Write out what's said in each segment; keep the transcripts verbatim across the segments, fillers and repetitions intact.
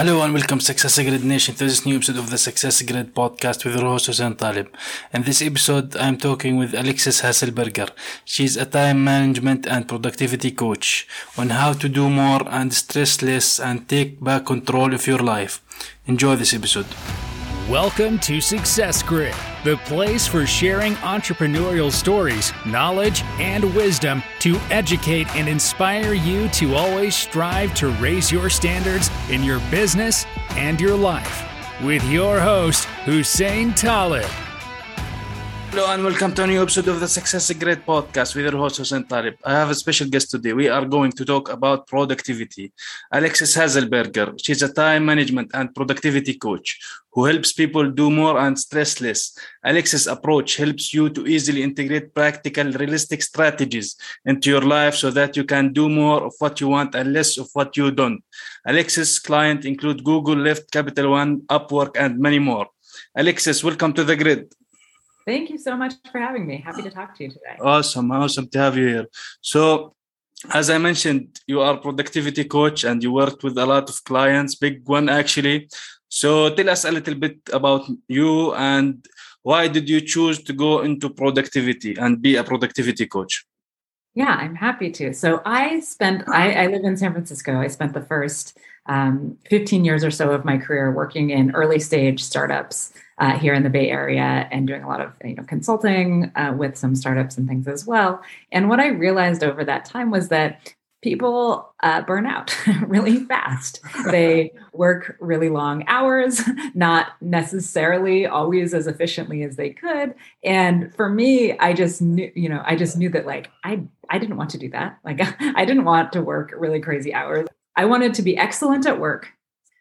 Hello and welcome to Success Grid Nation, to this new episode of the Success Grid podcast with your host Suzanne Talib. In this episode, I'm talking with Alexis Haselberger. She's a time management and productivity coach on how to do more and stress less and take back control of your life. Enjoy this episode. Welcome to Success Grid, the place for sharing entrepreneurial stories, knowledge, and wisdom to educate and inspire you to always strive to raise your standards in your business and your life. With your host, Hussein Talib. Hello and welcome to a new episode of the Success Grid podcast with your host Hussein Talib. I have a special guest today. We are going to talk about productivity. Alexis Haselberger. She's a time management and productivity coach who helps people do more and stress less. Alexis' approach helps you to easily integrate practical, realistic strategies into your life so that you can do more of what you want and less of what you don't. Alexis' clients include Google, Lyft, Capital One, Upwork, and many more. Alexis, welcome to the grid. Thank you so much for having me. Happy to talk to you today. Awesome. Awesome to have you here. So, as I mentioned, you are a productivity coach and you worked with a lot of clients, big one actually. So tell us a little bit about you and why did you choose to go into productivity and be a productivity coach? Yeah, I'm happy to. So I spent, I, I live in San Francisco. I spent the first um, fifteen years or so of my career working in early stage startups uh, here in the Bay Area and doing a lot of you know consulting uh, with some startups and things as well. And what I realized over that time was that people uh, burn out really fast. They work really long hours, not necessarily always as efficiently as they could. And for me, I just knew, you know, I just knew that like, I, I didn't want to do that. Like I didn't want to work really crazy hours. I wanted to be excellent at work,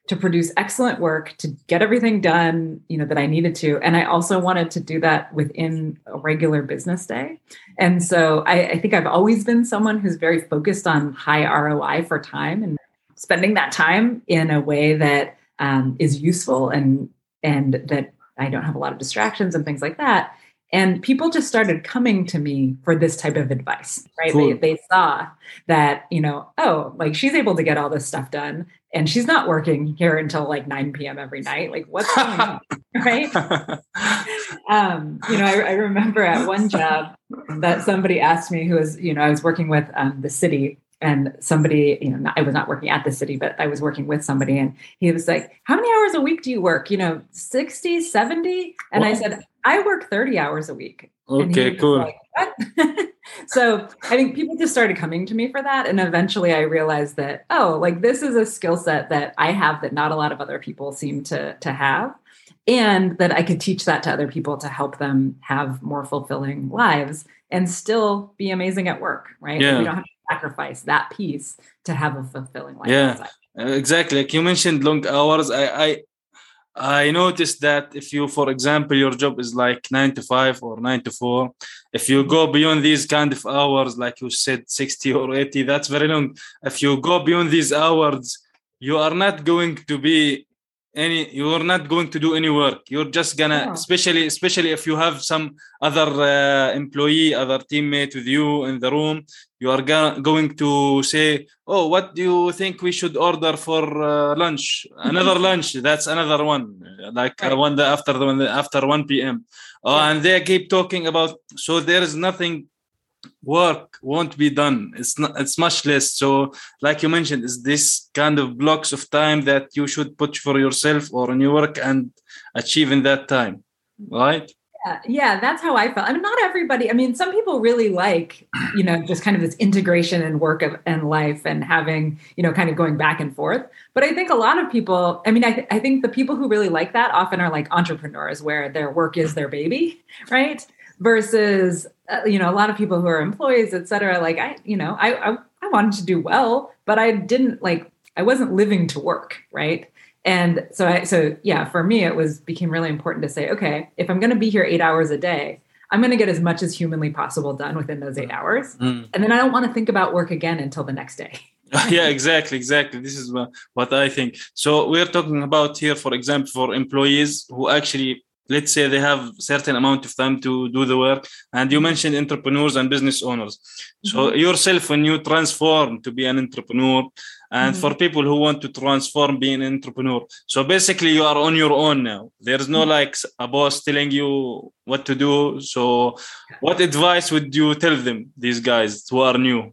to produce excellent work, to get everything done, you know, that I needed to. And I also wanted to do that within a regular business day. And so I, I think I've always been someone who's very focused on high R O I for time and spending that time in a way that um, is useful and, and that I don't have a lot of distractions and things like that. And people just started coming to me for this type of advice, right? Cool. They, they saw that, you know, oh, like she's able to get all this stuff done and she's not working here until like nine p.m. every night. Like what's going on, right? um, you know, I, I remember at one job that somebody asked me who was, you know, I was working with um, the city and somebody, you know, not, I was not working at the city, but I was working with somebody and he was like, how many hours a week do you work? You know, sixty, seventy? And what? I said, I work thirty hours a week. Okay, cool. Like, what? So I think people just started coming to me for that. And eventually I realized that, oh, like this is a skill set that I have that not a lot of other people seem to, to have. And that I could teach that to other people to help them have more fulfilling lives and still be amazing at work, right? Yeah. We don't have to sacrifice that piece to have a fulfilling life. Yeah, outside. Exactly. Like you mentioned long hours. I, I, I noticed that if you, for example, your job is like nine to five or nine to four, if you go beyond these kind of hours, like you said, sixty or eighty, that's very long. If you go beyond these hours, you are not going to be any, you are not going to do any work. You're just gonna, oh. especially, especially if you have some other uh, employee, other teammate with you in the room, you are ga- going to say, oh, what do you think we should order for uh, lunch? Another lunch. That's another one. Like right. uh, one day after the one day after one p.m. Oh, yeah. And they keep talking about, so there is nothing. Work won't be done. It's not, it's much less. So like you mentioned, it's this kind of blocks of time that you should put for yourself or in your work and achieve in that time. Right? Yeah. Yeah. That's how I felt. I mean, not everybody. I mean, some people really like, you know, just kind of this integration and work of, and life and having, you know, kind of going back and forth. But I think a lot of people, I mean, I, th- I think the people who really like that often are like entrepreneurs where their work is their baby. Right. Versus, uh, you know, a lot of people who are employees, et cetera, like I, you know, I, I, I wanted to do well, but I didn't like, I wasn't living to work. Right. And so, I, so yeah, for me, it was, became really important to say, okay, if I'm going to be here eight hours a day, I'm going to get as much as humanly possible done within those eight hours. Mm. And then I don't want to think about work again until the next day. Yeah, exactly. Exactly. This is what, what I think. So we're talking about here, for example, for employees who actually let's say they have certain amount of time to do the work. And you mentioned entrepreneurs and business owners. Mm-hmm. So yourself, when you transform to be an entrepreneur, and mm-hmm. for people who want to transform being an entrepreneur. So basically you are on your own now. There's no like a boss telling you what to do. So what advice would you tell them, these guys who are new?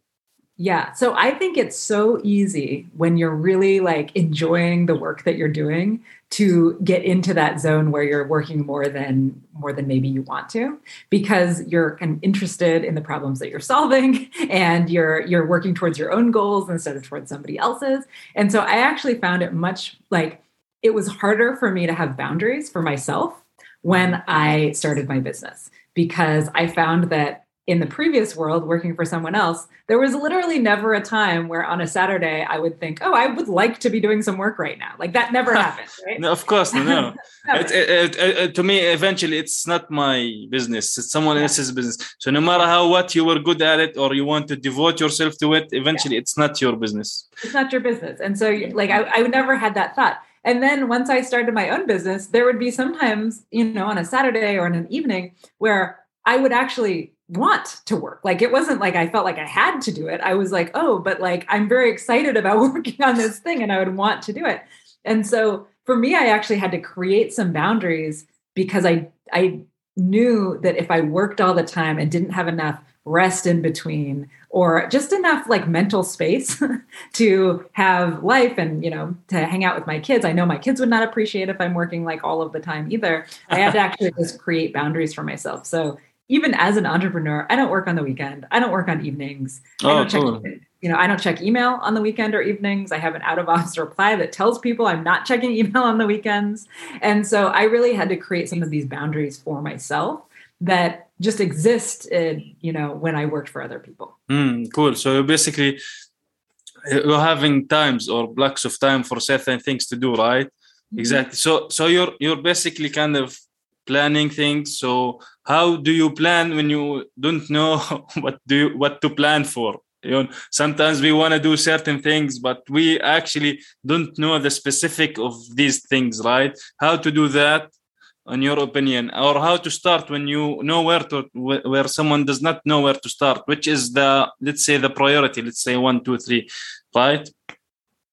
Yeah. So I think it's so easy when you're really like enjoying the work that you're doing to get into that zone where you're working more than more than maybe you want to, because you're kind of interested in the problems that you're solving and you're you're working towards your own goals instead of towards somebody else's. And so I actually found it much like it was harder for me to have boundaries for myself when I started my business, because I found that in the previous world, working for someone else, there was literally never a time where on a Saturday I would think, oh, I would like to be doing some work right now. Like that never happened, right? No, of course, no. it, it, it, to me, eventually, it's not my business. It's someone yeah. else's business. So no matter how what you were good at it or you want to devote yourself to it, eventually yeah. it's not your business. It's not your business. And so like I, I never had that thought. And then once I started my own business, there would be sometimes, you know, on a Saturday or in an evening where I would actually want to work. Like it wasn't like I felt like I had to do it. I was like, oh, but like I'm very excited about working on this thing and I would want to do it. And so for me, I actually had to create some boundaries because I I knew that if I worked all the time and didn't have enough rest in between or just enough like mental space to have life and, you know, to hang out with my kids. I know my kids would not appreciate if I'm working like all of the time either. I had to actually just create boundaries for myself. So even as an entrepreneur, I don't work on the weekend. I don't work on evenings. Oh, I don't check, totally. You know, I don't check email on the weekend or evenings. I have an out of office reply that tells people I'm not checking email on the weekends. And so I really had to create some of these boundaries for myself that just existed, you know, when I worked for other people. Mm, cool. So basically you're having times or blocks of time for certain things to do, right? Mm-hmm. Exactly. So, so you're, you're basically kind of planning things. So how do you plan when you don't know what do you, what to plan for? You know, sometimes we want to do certain things, but we actually don't know the specific of these things, right? How to do that, in your opinion, or how to start when you know where to, where someone does not know where to start, which is the, let's say the priority, let's say one, two, three, right?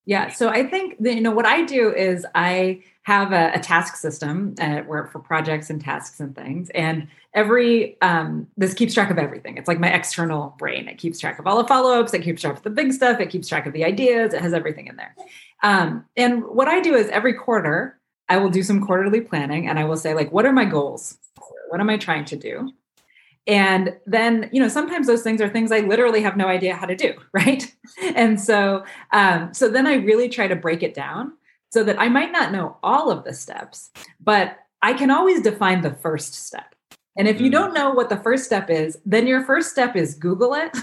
Yeah. So I think that, you know, what I do is I have a, a task system uh, where for projects and tasks and things. And every, um, this keeps track of everything. It's like my external brain. It keeps track of all the follow-ups. It keeps track of the big stuff. It keeps track of the ideas. It has everything in there. Um, and what I do is every quarter, I will do some quarterly planning and I will say like, what are my goals? What am I trying to do? And then, you know, sometimes those things are things I literally have no idea how to do, right? And so, um, so then I really try to break it down so that I might not know all of the steps, but I can always define the first step. And if you don't know what the first step is, then your first step is Google it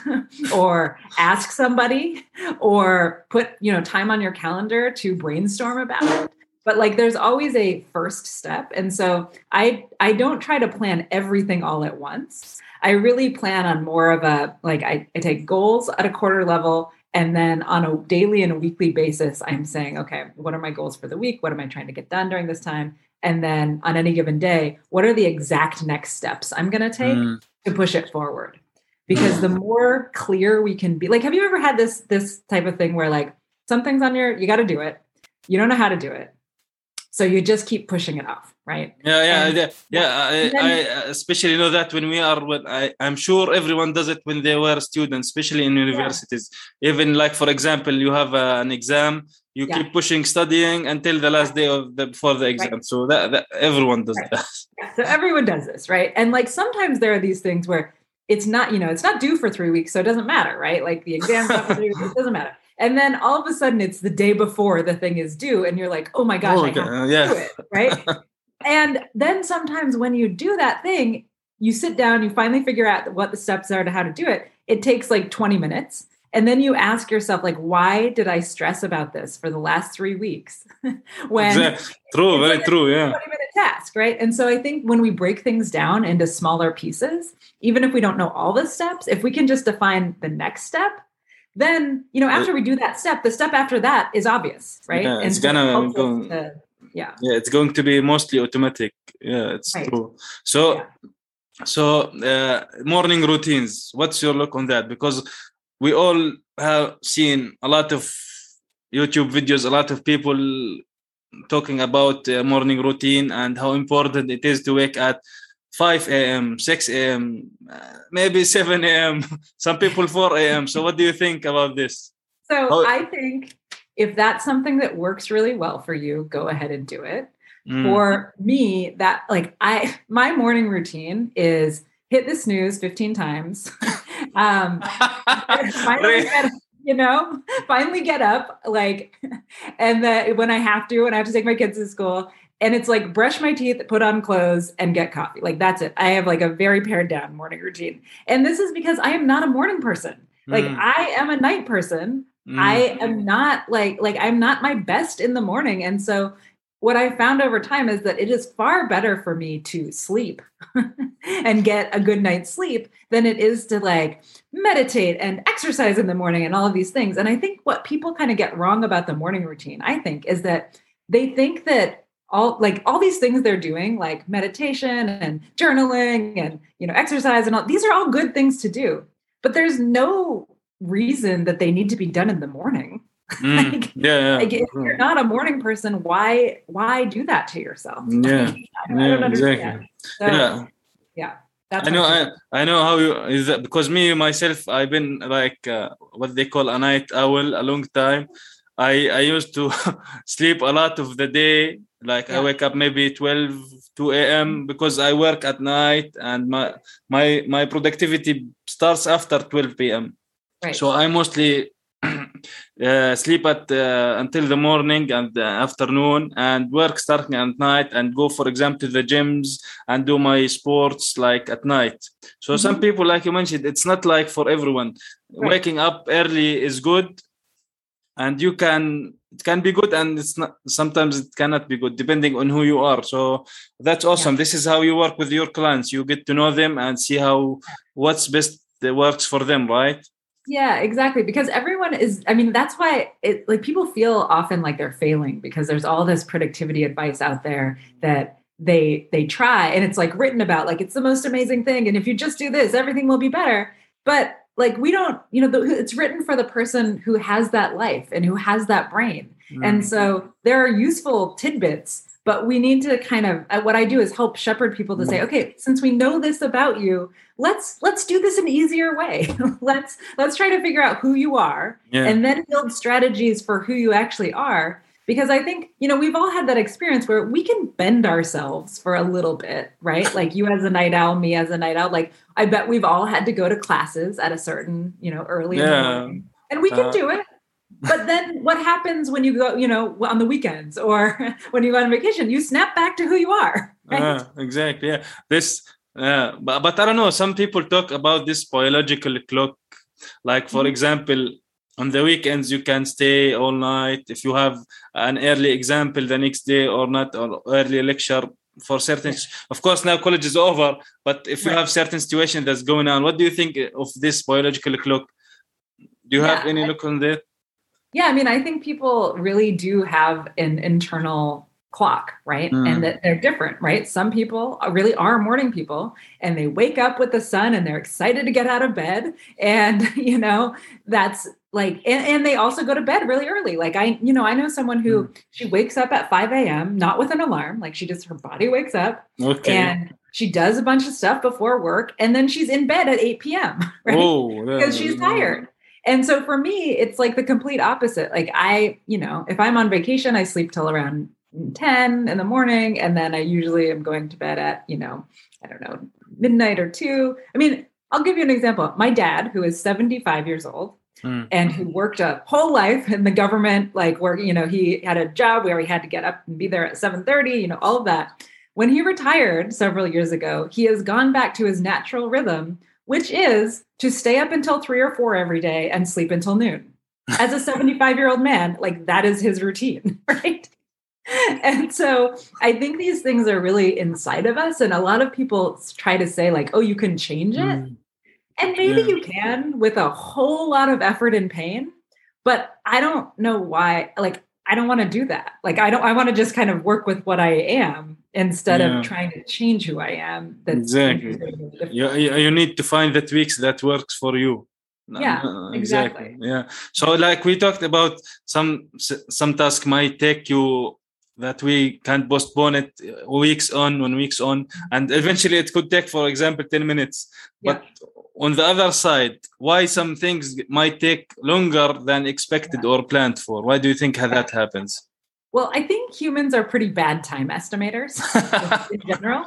or ask somebody or put, you know, time on your calendar to brainstorm about it. But like, there's always a first step. And so I, I don't try to plan everything all at once. I really plan on more of a, like I, I take goals at a quarter level. And then on a daily and a weekly basis, I'm saying, okay, what are my goals for the week? What am I trying to get done during this time? And then on any given day, what are the exact next steps I'm going to take mm. to push it forward? Because the more clear we can be, like, have you ever had this, this type of thing where like something's on your, you got to do it. You don't know how to do it. So you just keep pushing it off, right? Yeah, yeah, and, yeah. yeah. I, then, I especially know that when we are, when I, I'm sure everyone does it when they were students, especially in universities. Yeah. Even like, for example, you have uh, an exam, you yeah. keep pushing, studying until the last day of the before the exam. Right. So that, that everyone does right. that. Yeah, so everyone does this, right? And like sometimes there are these things where it's not, you know, it's not due for three weeks, so it doesn't matter, right? Like the exam's not for three weeks, it doesn't matter. And then all of a sudden it's the day before the thing is due and you're like, oh my gosh, oh, I have to uh, yes. do it, right? And then sometimes when you do that thing, you sit down, you finally figure out what the steps are to how to do it. It takes like twenty minutes. And then you ask yourself, like, why did I stress about this for the last three weeks? when exactly. True, very true, yeah. twenty minute task, right? And so I think when we break things down into smaller pieces, even if we don't know all the steps, if we can just define the next step, then, you know, after we do that step, the step after that is obvious, right? Yeah, and it's so gonna go. To, Yeah. Yeah, it's going to be mostly automatic. Yeah, it's right. true. So, yeah. so uh, morning routines. What's your look on that? Because we all have seen a lot of YouTube videos, a lot of people talking about uh, morning routine and how important it is to wake at five a.m., six a.m., uh, maybe seven a.m., some people four a.m. So what do you think about this? So how- I think if that's something that works really well for you, go ahead and do it. Mm. For me, that like I my morning routine is hit the snooze fifteen times. um, finally get, you know, finally get up, like, and then when I have to, when I have to take my kids to school. And it's like brush my teeth, put on clothes, and get coffee. Like, that's it. I have like a very pared down morning routine. And this is because I am not a morning person. Like mm. I am a night person. Mm. I am not like, like I'm not my best in the morning. And so what I found over time is that it is far better for me to sleep and get a good night's sleep than it is to like meditate and exercise in the morning and all of these things. And I think what people kind of get wrong about the morning routine, I think, is that they think that all like all these things they're doing, like meditation and journaling and, you know, exercise and all, these are all good things to do, but there's no reason that they need to be done in the morning. Mm, like, yeah, yeah. Like, if you're not a morning person, why, why do that to yourself? Yeah. I don't, yeah, I don't understand. Exactly. So, yeah. Yeah. That's I know. I, I know how you, is that because me, myself, I've been like uh, what they call a night owl a long time. I, I used to sleep a lot of the day. Like yeah. I wake up maybe twelve, two a.m. because I work at night and my my my productivity starts after twelve p.m. Right. So I mostly uh, sleep at uh, until the morning and the afternoon and work starting at night and go, for example, to the gyms and do my sports like at night. So mm-hmm. some people, like you mentioned, it's not like for everyone. Right. Waking up early is good. And you can, it can be good and it's not, sometimes it cannot be good depending on who you are. So that's awesome. Yeah. This is how you work with your clients. You get to know them and see how, what's best that works for them, right? Yeah, exactly. Because everyone is, I mean, that's why it, like people feel often like they're failing because there's all this productivity advice out there that they, they try and it's like written about, like, it's the most amazing thing. And if you just do this, everything will be better. But like we don't, you know, the, it's written for the person who has that life and who has that brain. Mm. And so there are useful tidbits, but we need to kind of, what I do is help shepherd people to say, okay, since we know this about you, let's, let's do this an easier way. let's, let's try to figure out who you are yeah. and then build strategies for who you actually are. Because I think, you know, we've all had that experience where we can bend ourselves for a little bit, right? Like you as a night owl, me as a night owl. Like I bet we've all had to go to classes at a certain, you know, early yeah. in the morning. And we can uh, do it. But then what happens when you go, you know, on the weekends or when you go on vacation, you snap back to who you are. Right? Uh, exactly. Yeah. This, uh, but, but I don't know. Some people talk about this biological clock. Like, for mm-hmm. example, on the weekends, you can stay all night. If you have an early example the next day or not, or early lecture for certain, of course, now college is over, but if you have certain situation that's going on, what do you think of this biological clock? Do you yeah, have any look on that? Yeah, I mean, I think people really do have an internal clock, right? Mm. And that they're different, right? Some people really are morning people and they wake up with the sun and they're excited to get out of bed. And, you know, that's, Like, and, and they also go to bed really early. Like I, you know, I know someone who mm. she wakes up at five a.m., not with an alarm. Like she just, her body wakes up okay. and she does a bunch of stuff before work. And then she's in bed at eight p.m. right? Whoa, that, because she's tired. And so for me, it's like the complete opposite. Like I, you know, if I'm on vacation, I sleep till around ten in the morning. And then I usually am going to bed at, you know, I don't know, midnight or two. I mean, I'll give you an example. My dad, who is seventy-five years old, Mm. and who worked a whole life in the government, like work, you know, he had a job where he had to get up and be there at seven thirty, you know, all of that. When he retired several years ago, he has gone back to his natural rhythm, which is to stay up until three or four every day and sleep until noon. As a seventy-five year old man, like that is his routine, right? And so I think these things are really inside of us. And a lot of people try to say like, oh, you can change it. Mm. And maybe yeah. you can with a whole lot of effort and pain, but I don't know why. Like, I don't want to do that. Like, I don't, I want to just kind of work with what I am instead yeah. of trying to change who I am. That's exactly. You, you need to find the tweaks that works for you. Yeah, uh, exactly. exactly. Yeah. So like we talked about, some, some task might take you that we can't postpone it weeks on and weeks on. And eventually it could take, for example, ten minutes, yeah. but on the other side, why some things might take longer than expected yeah. or planned for? Why do you think that happens? Well, I think humans are pretty bad time estimators in general.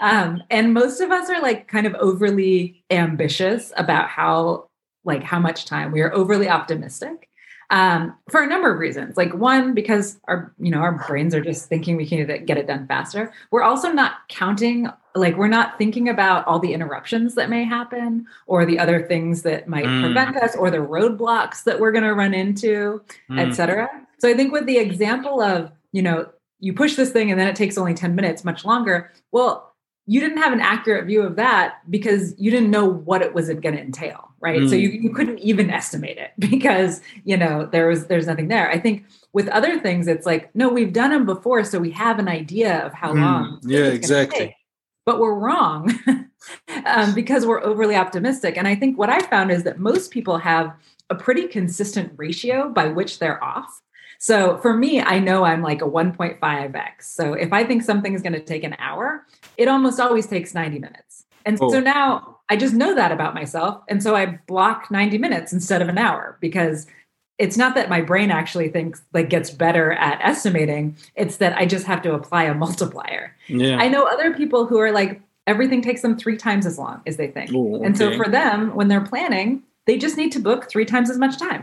Um, and most of us are like kind of overly ambitious about how, like how much time. We are overly optimistic um, for a number of reasons. Like one, because our, you know, our brains are just thinking we can get it done faster. We're also not counting Like we're not thinking about all the interruptions that may happen or the other things that might mm. prevent us or the roadblocks that we're going to run into, mm. et cetera. So I think with the example of, you know, you push this thing and then it takes only ten minutes, much longer. Well, you didn't have an accurate view of that because you didn't know what it was going to entail, right? Mm. So you, you couldn't even estimate it because, you know, there was, there's nothing there. I think with other things, it's like, no, we've done them before. So we have an idea of how mm. long. Yeah, exactly. But we're wrong um, because we're overly optimistic. And I think what I found is that most people have a pretty consistent ratio by which they're off. So for me, I know I'm like a one point five x. So if I think something is going to take an hour, it almost always takes ninety minutes. And oh. so now I just know that about myself. And so I block ninety minutes instead of an hour because it's not that my brain actually thinks like gets better at estimating. It's that I just have to apply a multiplier. Yeah. I know other people who are like, everything takes them three times as long as they think. Ooh, okay. And so for them, when they're planning, they just need to book three times as much time.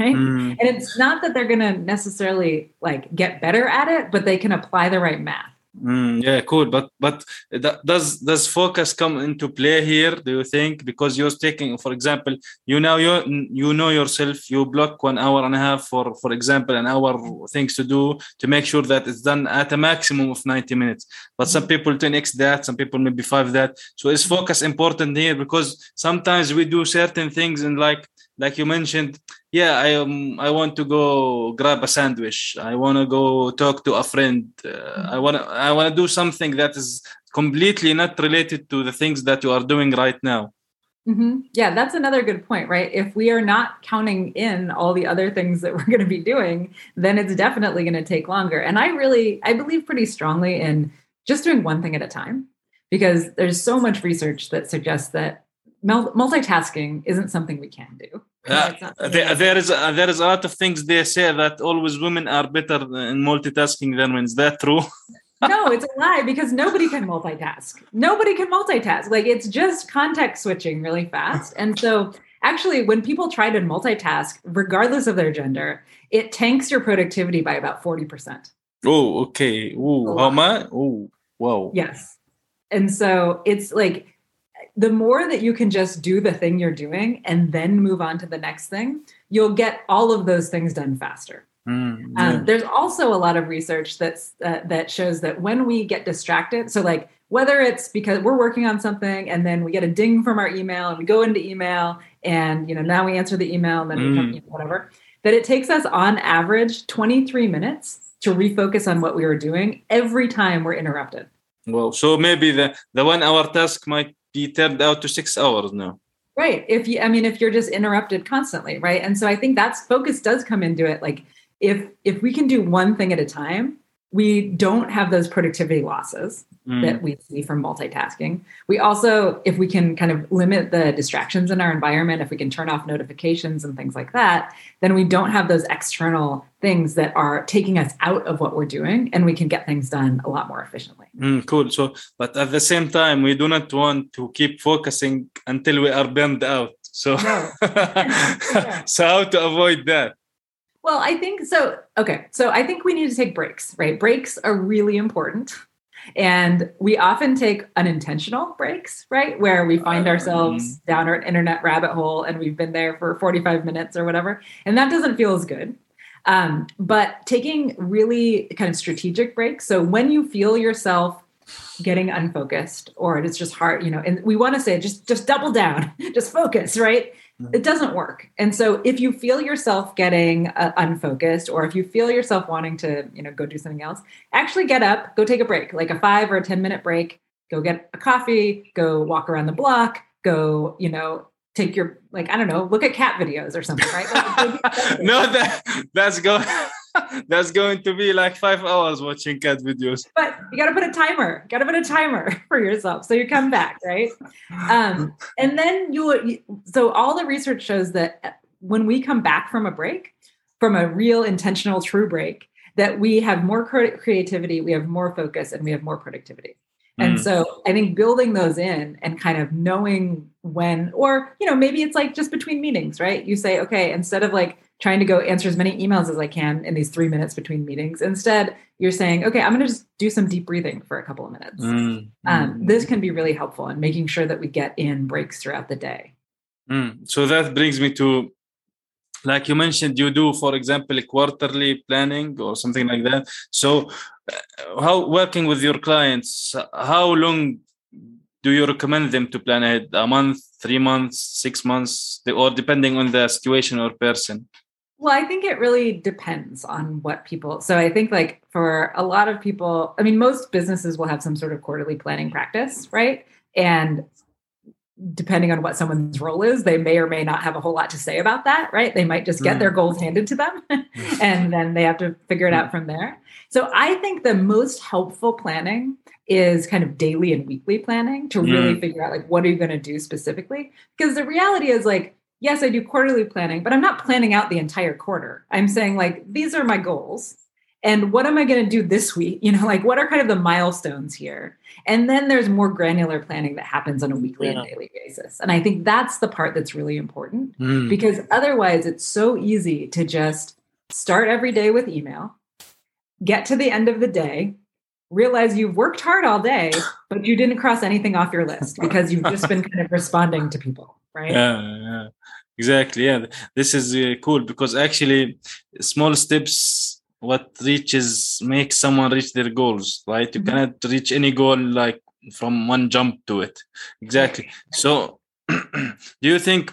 Right? Mm. And it's not that they're going to necessarily like get better at it, but they can apply the right math. Mm, yeah, cool. But but that, does does focus come into play here? Do you think because you're taking, for example, you know you you know yourself, you block one hour and a half for for example an hour things to do to make sure that it's done at a maximum of ninety minutes. But some people ten x that, some people maybe five that. So is focus important here? Because sometimes we do certain things and like like you mentioned. Yeah, I um, I want to go grab a sandwich. I want to go talk to a friend. Uh, I want to I want to do something that is completely not related to the things that you are doing right now. Mm-hmm. Yeah, that's another good point, right? If we are not counting in all the other things that we're going to be doing, then it's definitely going to take longer. And I really I believe pretty strongly in just doing one thing at a time because there's so much research that suggests that multitasking isn't something we can do. Uh, there, there is uh, there is a lot of things they say that always women are better in multitasking than men. Is that true? No, it's a lie because nobody can multitask. Nobody can multitask. Like it's just context switching really fast. And so actually when people try to multitask, regardless of their gender, it tanks your productivity by about forty percent. Oh, okay. Oh, how much? Oh, wow. Yes. And so it's like, the more that you can just do the thing you're doing and then move on to the next thing, you'll get all of those things done faster. Mm, yeah. um, there's also a lot of research that's uh, that shows that when we get distracted, so like whether it's because we're working on something and then we get a ding from our email and we go into email and you know now we answer the email and then mm. we come, you know, whatever, that it takes us on average twenty-three minutes to refocus on what we were doing every time we're interrupted. Well, so maybe the, the one hour task might be turned out to six hours now. Right. If you, I mean, if you're just interrupted constantly, right? And so I think that's focus does come into it. Like if, if we can do one thing at a time, we don't have those productivity losses mm. that we see from multitasking. We also, if we can kind of limit the distractions in our environment, if we can turn off notifications and things like that, then we don't have those external things that are taking us out of what we're doing and we can get things done a lot more efficiently. Mm, cool. So, but at the same time, we do not want to keep focusing until we are burned out. So, no. yeah. So how to avoid that? Well, I think so. Okay. So I think we need to take breaks, right? Breaks are really important. And we often take unintentional breaks, right? Where we find ourselves down an internet rabbit hole and we've been there for forty-five minutes or whatever. And that doesn't feel as good. Um, but taking really kind of strategic breaks. So when you feel yourself getting unfocused or it's just hard, you know, and we want to say, just, just double down, just focus, right? It doesn't work. And so if you feel yourself getting uh, unfocused, or if you feel yourself wanting to, you know, go do something else, actually get up, go take a break, like a five or a ten minute break, go get a coffee, go walk around the block, go, you know, take your, like, I don't know, look at cat videos or something, right? Like, no, that that's going, that's going to be like five hours watching cat videos. But you got to put a timer, got to put a timer for yourself. So you come back, right? Um, and then you, so all the research shows that when we come back from a break, from a real intentional true break, that we have more creativity, we have more focus, and we have more productivity. And mm. so I think building those in and kind of knowing when, or, you know, maybe it's like just between meetings, right? You say, okay, instead of like trying to go answer as many emails as I can in these three minutes between meetings, instead you're saying, okay, I'm going to just do some deep breathing for a couple of minutes. Mm. Um, this can be really helpful in making sure that we get in breaks throughout the day. Mm. So that brings me to, like you mentioned, you do, for example, quarterly planning or something like that. So how, working with your clients, how long do you recommend them to plan ahead? A month, three months, six months, or depending on the situation or person? Well, I think it really depends on what people. So I think like for a lot of people, I mean, most businesses will have some sort of quarterly planning practice, right? And depending on what someone's role is, they may or may not have a whole lot to say about that, right? They might just get mm. their goals handed to them and then they have to figure it out from there. So I think the most helpful planning is kind of daily and weekly planning to really mm. figure out like, what are you going to do specifically? Because the reality is like, yes, I do quarterly planning, but I'm not planning out the entire quarter. I'm saying like, these are my goals. And what am I going to do this week? You know, like what are kind of the milestones here? And then there's more granular planning that happens on a weekly yeah. and daily basis. And I think that's the part that's really important mm. because otherwise it's so easy to just start every day with email, get to the end of the day, realize you've worked hard all day, but you didn't cross anything off your list because you've just been kind of responding to people, right? Yeah, yeah. Exactly. Yeah. This is uh, cool because actually small steps, what reaches makes someone reach their goals, right? You mm-hmm. cannot reach any goal like from one jump to it. Exactly. So do you think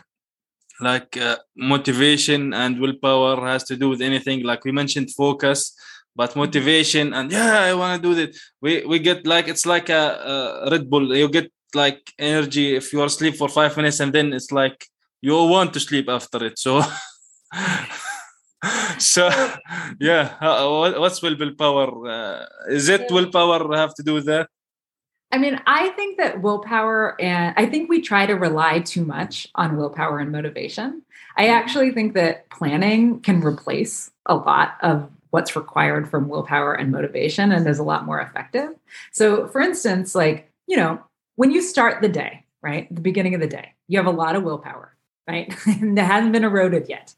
like uh, motivation and willpower has to do with anything? Like we mentioned focus, but motivation and yeah, I want to do that. We we get like, it's like a, a Red Bull. You get like energy if you are asleep for five minutes and then it's like you want to sleep after it. So... So, yeah, what's willpower? Uh, is it willpower have to do with that? I mean, I think that willpower, and I think we try to rely too much on willpower and motivation. I actually think that planning can replace a lot of what's required from willpower and motivation and is a lot more effective. So, for instance, like, you know, when you start the day, right, the beginning of the day, you have a lot of willpower, right? And that hasn't been eroded yet.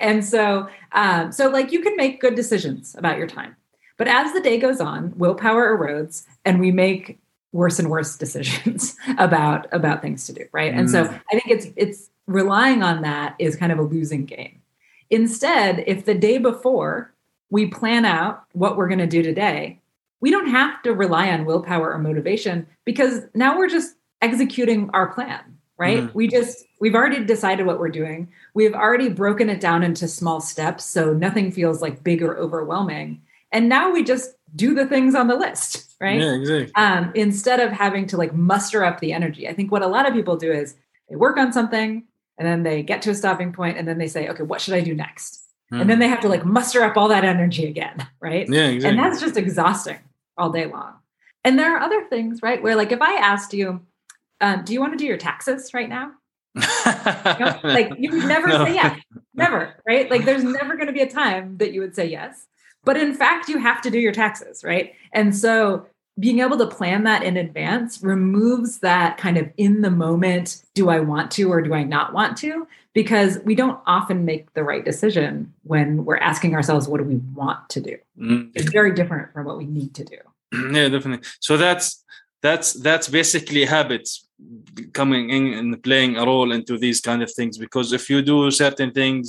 And so, um, so like you can make good decisions about your time, but as the day goes on, willpower erodes and we make worse and worse decisions about, about things to do. Right. Mm. And so I think it's, it's relying on that is kind of a losing game. Instead, if the day before we plan out what we're going to do today, we don't have to rely on willpower or motivation because now we're just executing our plan. Right. Mm-hmm. We just, we've already decided what we're doing. We've already broken it down into small steps. So nothing feels like big or overwhelming. And now we just do the things on the list. Right. Yeah, exactly. Um, instead of having to like muster up the energy. I think what a lot of people do is they work on something and then they get to a stopping point and then they say, okay, what should I do next? Mm-hmm. And then they have to like muster up all that energy again. Right. Yeah, exactly. And that's just exhausting all day long. And there are other things, right, where like if I asked you, Um, do you want to do your taxes right now? You know, like you would never no. say yes. Never, right? Like there's never going to be a time that you would say yes. But in fact, you have to do your taxes, right? And so being able to plan that in advance removes that kind of in the moment, do I want to or do I not want to? Because we don't often make the right decision when we're asking ourselves, what do we want to do? Mm. It's very different from what we need to do. Yeah, definitely. So that's that's that's basically habits coming in and playing a role into these kind of things, because if you do certain things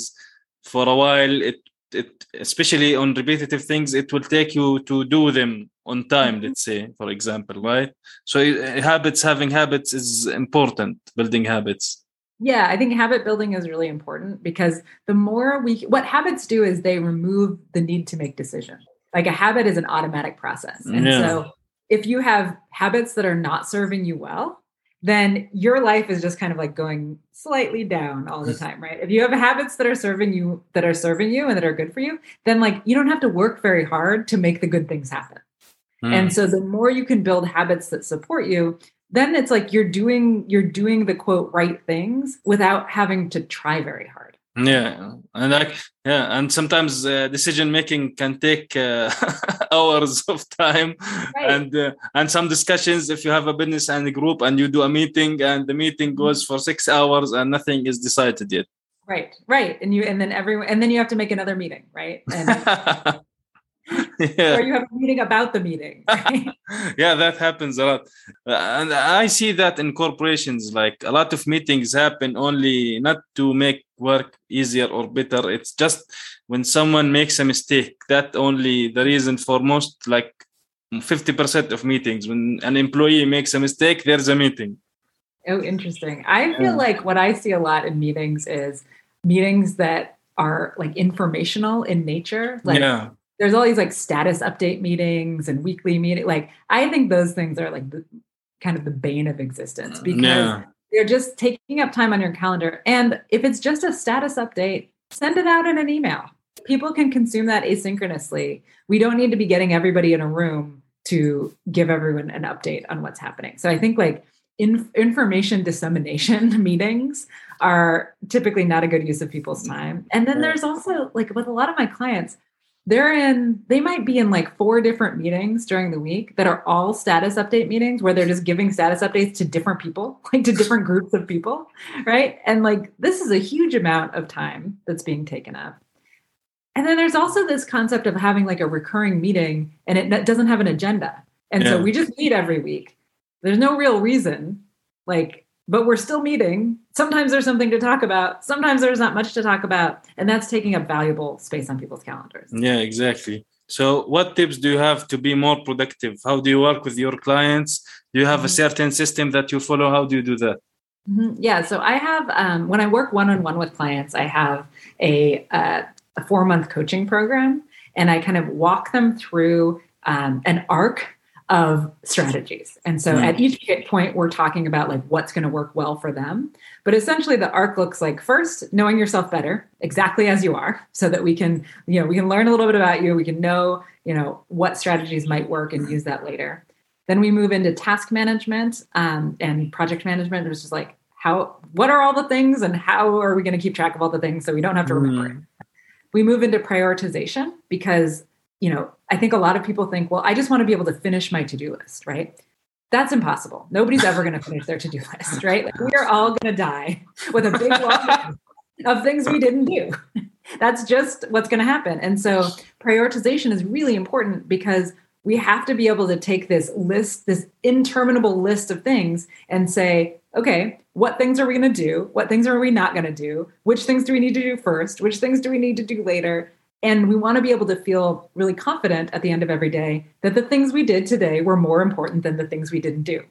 for a while, it it especially on repetitive things, it will take you to do them on time, mm-hmm. let's say, for example, right? So habits, having habits is important, building habits. Yeah, I think habit building is really important because the more we, what habits do is they remove the need to make decisions. Like a habit is an automatic process. And yeah. so if you have habits that are not serving you well, then your life is just kind of like going slightly down all the time, right? If you have habits that are serving you, that are serving you and that are good for you, then like you don't have to work very hard to make the good things happen. Mm. And so the more you can build habits that support you, then it's like you're doing you're doing the quote right things without having to try very hard. Yeah, and like yeah, and sometimes uh, decision making can take uh, hours of time, right. and uh, and some discussions. If you have a business and a group, and you do a meeting, and the meeting goes for six hours, and nothing is decided yet. Right, right, and you and then everyone and then you have to make another meeting, right? And, yeah. Or you have a meeting about the meeting. Right? Yeah, that happens a lot. And I see that in corporations, like a lot of meetings happen only not to make work easier or better. It's just when someone makes a mistake, that only the reason for most, like fifty percent of meetings. When an employee makes a mistake, there's a meeting. Oh, interesting. I feel yeah. like what I see a lot in meetings is meetings that are like informational in nature. Like, yeah. There's all these like status update meetings and weekly meeting. Like I think those things are like the, kind of the bane of existence because no. they're just taking up time on your calendar. And if it's just a status update, send it out in an email. People can consume that asynchronously. We don't need to be getting everybody in a room to give everyone an update on what's happening. So I think like in, information dissemination meetings are typically not a good use of people's time. And then there's also like with a lot of my clients, They're in, they might be in like four different meetings during the week that are all status update meetings where they're just giving status updates to different people, like to different groups of people, right? And like, this is a huge amount of time that's being taken up. And then there's also this concept of having like a recurring meeting and it doesn't have an agenda. And yeah. so we just meet every week. There's no real reason, like, but we're still meeting. Sometimes there's something to talk about. Sometimes there's not much to talk about. And that's taking up valuable space on people's calendars. Yeah, exactly. So what tips do you have to be more productive? How do you work with your clients? Do you have mm-hmm. a certain system that you follow? How do you do that? Mm-hmm. Yeah. So I have, um, when I work one-on-one with clients, I have a, uh, a four-month coaching program. And I kind of walk them through um, an arc of strategies. And so yeah. at each point, we're talking about like what's going to work well for them. But essentially the arc looks like first, knowing yourself better, exactly as you are, so that we can, you know, we can learn a little bit about you. We can know, you know, what strategies might work and use that later. Then we move into task management um, and project management, which is like, how, what are all the things and how are we going to keep track of all the things so we don't have to remember mm. it? We move into prioritization because you know, I think a lot of people think, well, I just want to be able to finish my to-do list, right? That's impossible. Nobody's ever going to finish their to-do list, right? Like, we are all going to die with a big wall of things we didn't do. That's just what's going to happen. And so prioritization is really important because we have to be able to take this list, this interminable list of things and say, okay, what things are we going to do? What things are we not going to do? Which things do we need to do first? Which things do we need to do later? And we want to be able to feel really confident at the end of every day that the things we did today were more important than the things we didn't do.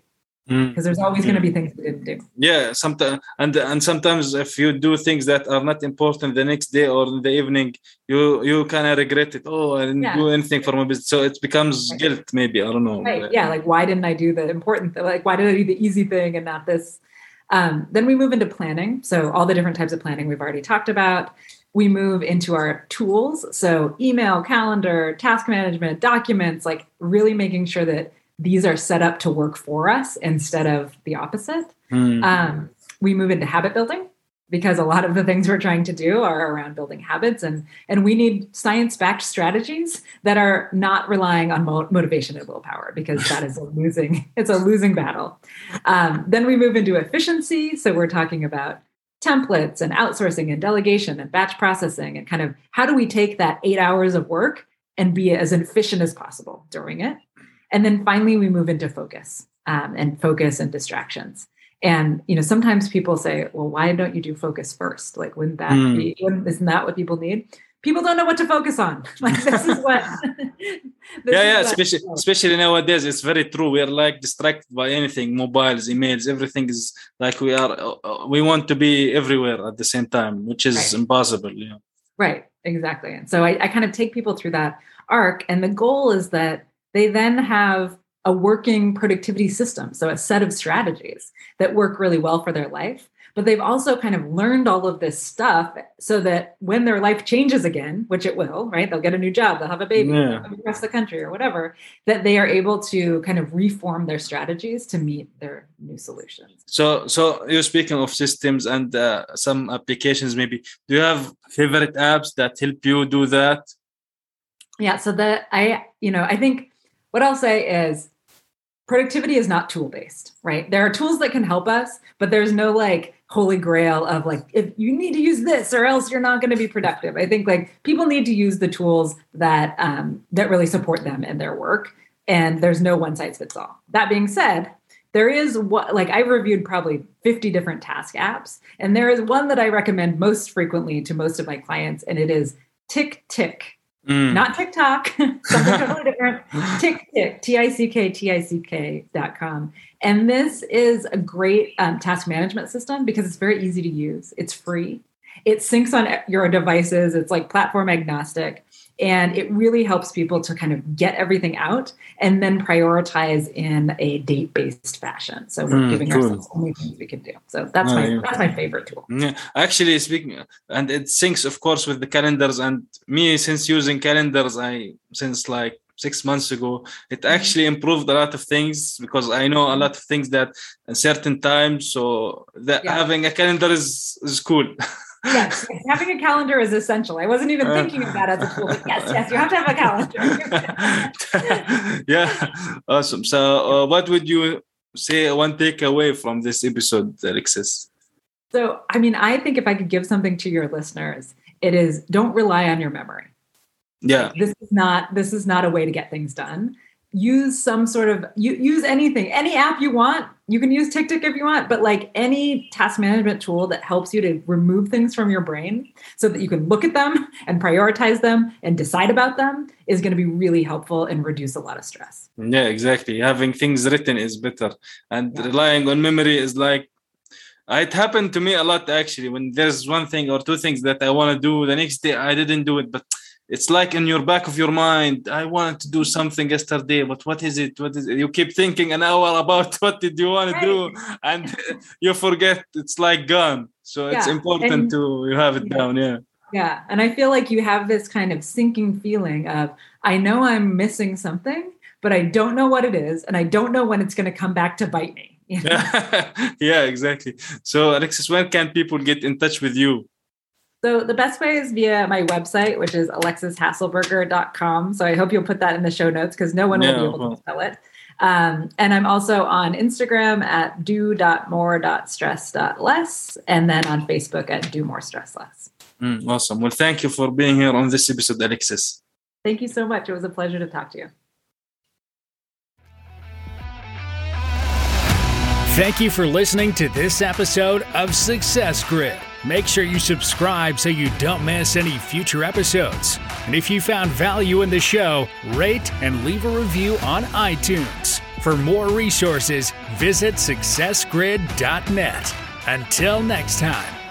Because mm. there's always mm. going to be things we didn't do. Yeah, sometimes and and sometimes if you do things that are not important the next day or in the evening, you you kind of regret it. Oh, I didn't yeah. do anything for my business. So it becomes right. guilt maybe, I don't know. Right. Yeah, like why didn't I do the important thing? Like why did I do the easy thing and not this? Um, then we move into planning. So all the different types of planning we've already talked about. We move into our tools. So email, calendar, task management, documents, like really making sure that these are set up to work for us instead of the opposite. Mm. Um, we move into habit building because a lot of the things we're trying to do are around building habits. And, and we need science-backed strategies that are not relying on mo- motivation and willpower because that is a losing, it's a losing battle. Um, then we move into efficiency. So we're talking about templates and outsourcing and delegation and batch processing and kind of how do we take that eight hours of work and be as efficient as possible during it. And then finally, we move into focus um, and focus and distractions. And, you know, sometimes people say, well, why don't you do focus first? Like, wouldn't that mm. be, isn't that what people need? people don't know what to focus on. Like, this is what. this yeah, yeah, what especially especially nowadays, it's very true. We are like distracted by anything, mobiles, emails, everything is like we are. Uh, we want to be everywhere at the same time, which is right. impossible. You know? Right, exactly. And so I, I kind of take people through that arc, and the goal is that they then have a working productivity system, so a set of strategies that work really well for their life. But they've also kind of learned all of this stuff so that when their life changes again, which it will, right? They'll get a new job, they'll have a baby, yeah. they'll come across the country or whatever, that they are able to kind of reform their strategies to meet their new solutions. So so you're speaking of systems and uh, some applications maybe. Do you have favorite apps that help you do that? Yeah, so that I, you know, I think what I'll say is productivity is not tool-based, right? There are tools that can help us, but there's no like holy grail of like, if you need to use this or else you're not going to be productive. I think like people need to use the tools that um, that really support them in their work. And there's no one size fits all. That being said, there is what, like I reviewed probably fifty different task apps, and there is one that I recommend most frequently to most of my clients, and it is TickTick. Mm. Not TikTok, something totally different. TickTick, T I C K, T I C K dot com. And this is a great um, task management system because it's very easy to use. It's free. It syncs on your devices. It's like platform agnostic. And it really helps people to kind of get everything out and then prioritize in a date-based fashion. So we're mm, giving cool. ourselves only things we can do. So that's oh, my yeah. that's my favorite tool. Yeah. Actually, speaking, and it syncs, of course, with the calendars. And me, since using calendars, I since like six months ago, it actually improved a lot of things because I know a lot of things that at certain times. So that yeah. having a calendar is, is cool. Yes, yes, having a calendar is essential. I wasn't even thinking of that as a tool, but yes, yes, you have to have a calendar. Yeah, awesome. So uh, what would you say one takeaway from this episode, Alexis? So, I mean, I think if I could give something to your listeners, it is don't rely on your memory. Yeah. Like, this is not, this is not a way to get things done. Use some sort of, you, use anything, any app you want. You can use TickTick if you want, but like any task management tool that helps you to remove things from your brain so that you can look at them and prioritize them and decide about them is going to be really helpful and reduce a lot of stress. Yeah, exactly. Having things written is better. And yeah. relying on memory is like, it happened to me a lot actually. When there's one thing or two things that I want to do, the next day I didn't do it, but it's like in your back of your mind, I wanted to do something yesterday, but what is it? What is it? You keep thinking an hour about what did you want to right. do, and you forget. It's like gone. So yeah. it's important and, to you have it yeah. down. Yeah. Yeah. And I feel like you have this kind of sinking feeling of, I know I'm missing something, but I don't know what it is. And I don't know when it's going to come back to bite me. You know? Yeah, exactly. So Alexis, when can people get in touch with you? So the best way is via my website, which is alexis haselberger dot com. So I hope you'll put that in the show notes because no one will yeah, be able well. to spell it. Um, and I'm also on Instagram at do dot more dot stress dot less and then on Facebook at do more stress less. Mm, awesome. Well, thank you for being here on this episode, Alexis. Thank you so much. It was a pleasure to talk to you. Thank you for listening to this episode of Success Grid. Make sure you subscribe so you don't miss any future episodes. And if you found value in the show, rate and leave a review on iTunes. For more resources, visit success grid dot net. Until next time.